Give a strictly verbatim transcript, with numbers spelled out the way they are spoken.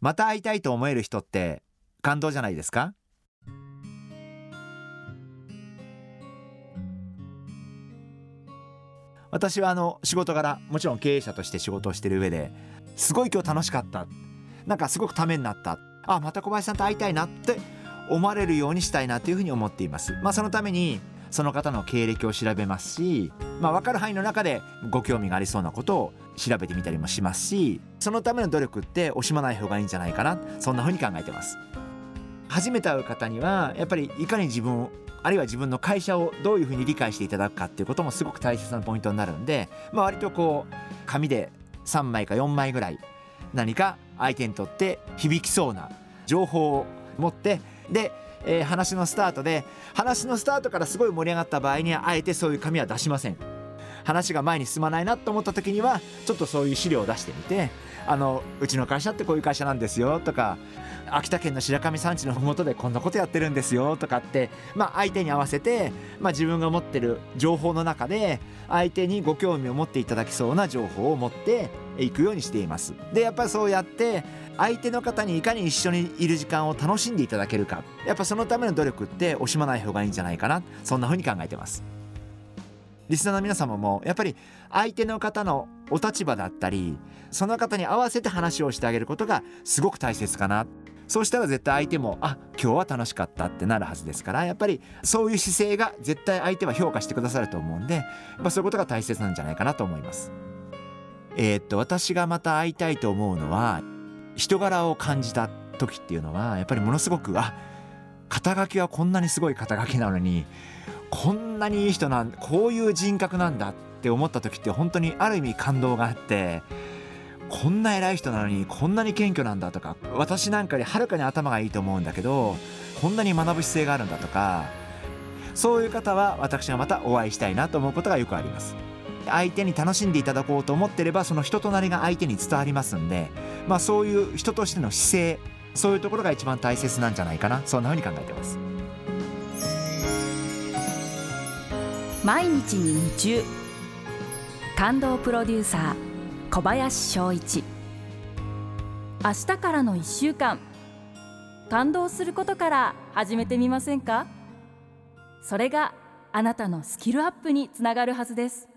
また会いたいと思える人って感動じゃないですか。私はあの仕事柄、もちろん経営者として仕事をしている上で、すごい今日楽しかった、なんかすごくためになった、あ、また小林さんと会いたいなって思われるようにしたいなというふうに思っています。まあ、そのためにその方の経歴を調べますし、まあ、分かる範囲の中でご興味がありそうなことを調べてみたりもしますし、そのための努力って惜しまない方がいいんじゃないかな、そんなふうに考えてます。初めて会う方にはやっぱりいかに自分を、あるいは自分の会社をどういうふうに理解していただくかっていうこともすごく大切なポイントになるんで、まあ、割とこう紙でさんまいかよんまいぐらい何か相手にとって響きそうな情報を持って、でえー、話のスタートで話のスタートからすごい盛り上がった場合にはあえてそういう紙は出しません。話が前に進まないなと思った時にはちょっとそういう資料を出してみて、あのうちの会社ってこういう会社なんですよとか、秋田県の白神山地の麓でこんなことやってるんですよとかって、まあ、相手に合わせて、まあ、自分が持ってる情報の中で相手にご興味を持っていただきそうな情報を持っていくようにしています。でやっぱりそうやって相手の方にいかに一緒にいる時間を楽しんでいただけるか、やっぱそのための努力って惜しまない方がいいんじゃないかな、そんな風に考えてます。リスナーの皆様もやっぱり相手の方のお立場だったり、その方に合わせて話をしてあげることがすごく大切かな。そうしたら絶対相手も、あ、今日は楽しかったってなるはずですから、やっぱりそういう姿勢が絶対相手は評価してくださると思うんで、やっぱそういうことが大切なんじゃないかなと思います。えー、っと私がまた会いたいと思うのは、人柄を感じた時っていうのはやっぱりものすごく、あ、肩書きはこんなにすごい肩書きなのに、こんなにいい人なん、こういう人格なんだって思った時って本当にある意味感動があって、こんな偉い人なのにこんなに謙虚なんだとか、私なんかよりはるかに頭がいいと思うんだけどこんなに学ぶ姿勢があるんだとか、そういう方は私はまたお会いしたいなと思うことがよくあります。相手に楽しんでいただこうと思ってれば、その人となりが相手に伝わりますんで、まあ、そういう人としての姿勢、そういうところが一番大切なんじゃないかな、そんなふうに考えてます。毎日に夢中、感動プロデューサー小林翔一。明日からのいっしゅうかん、感動することから始めてみませんか。それがあなたのスキルアップにつながるはずです。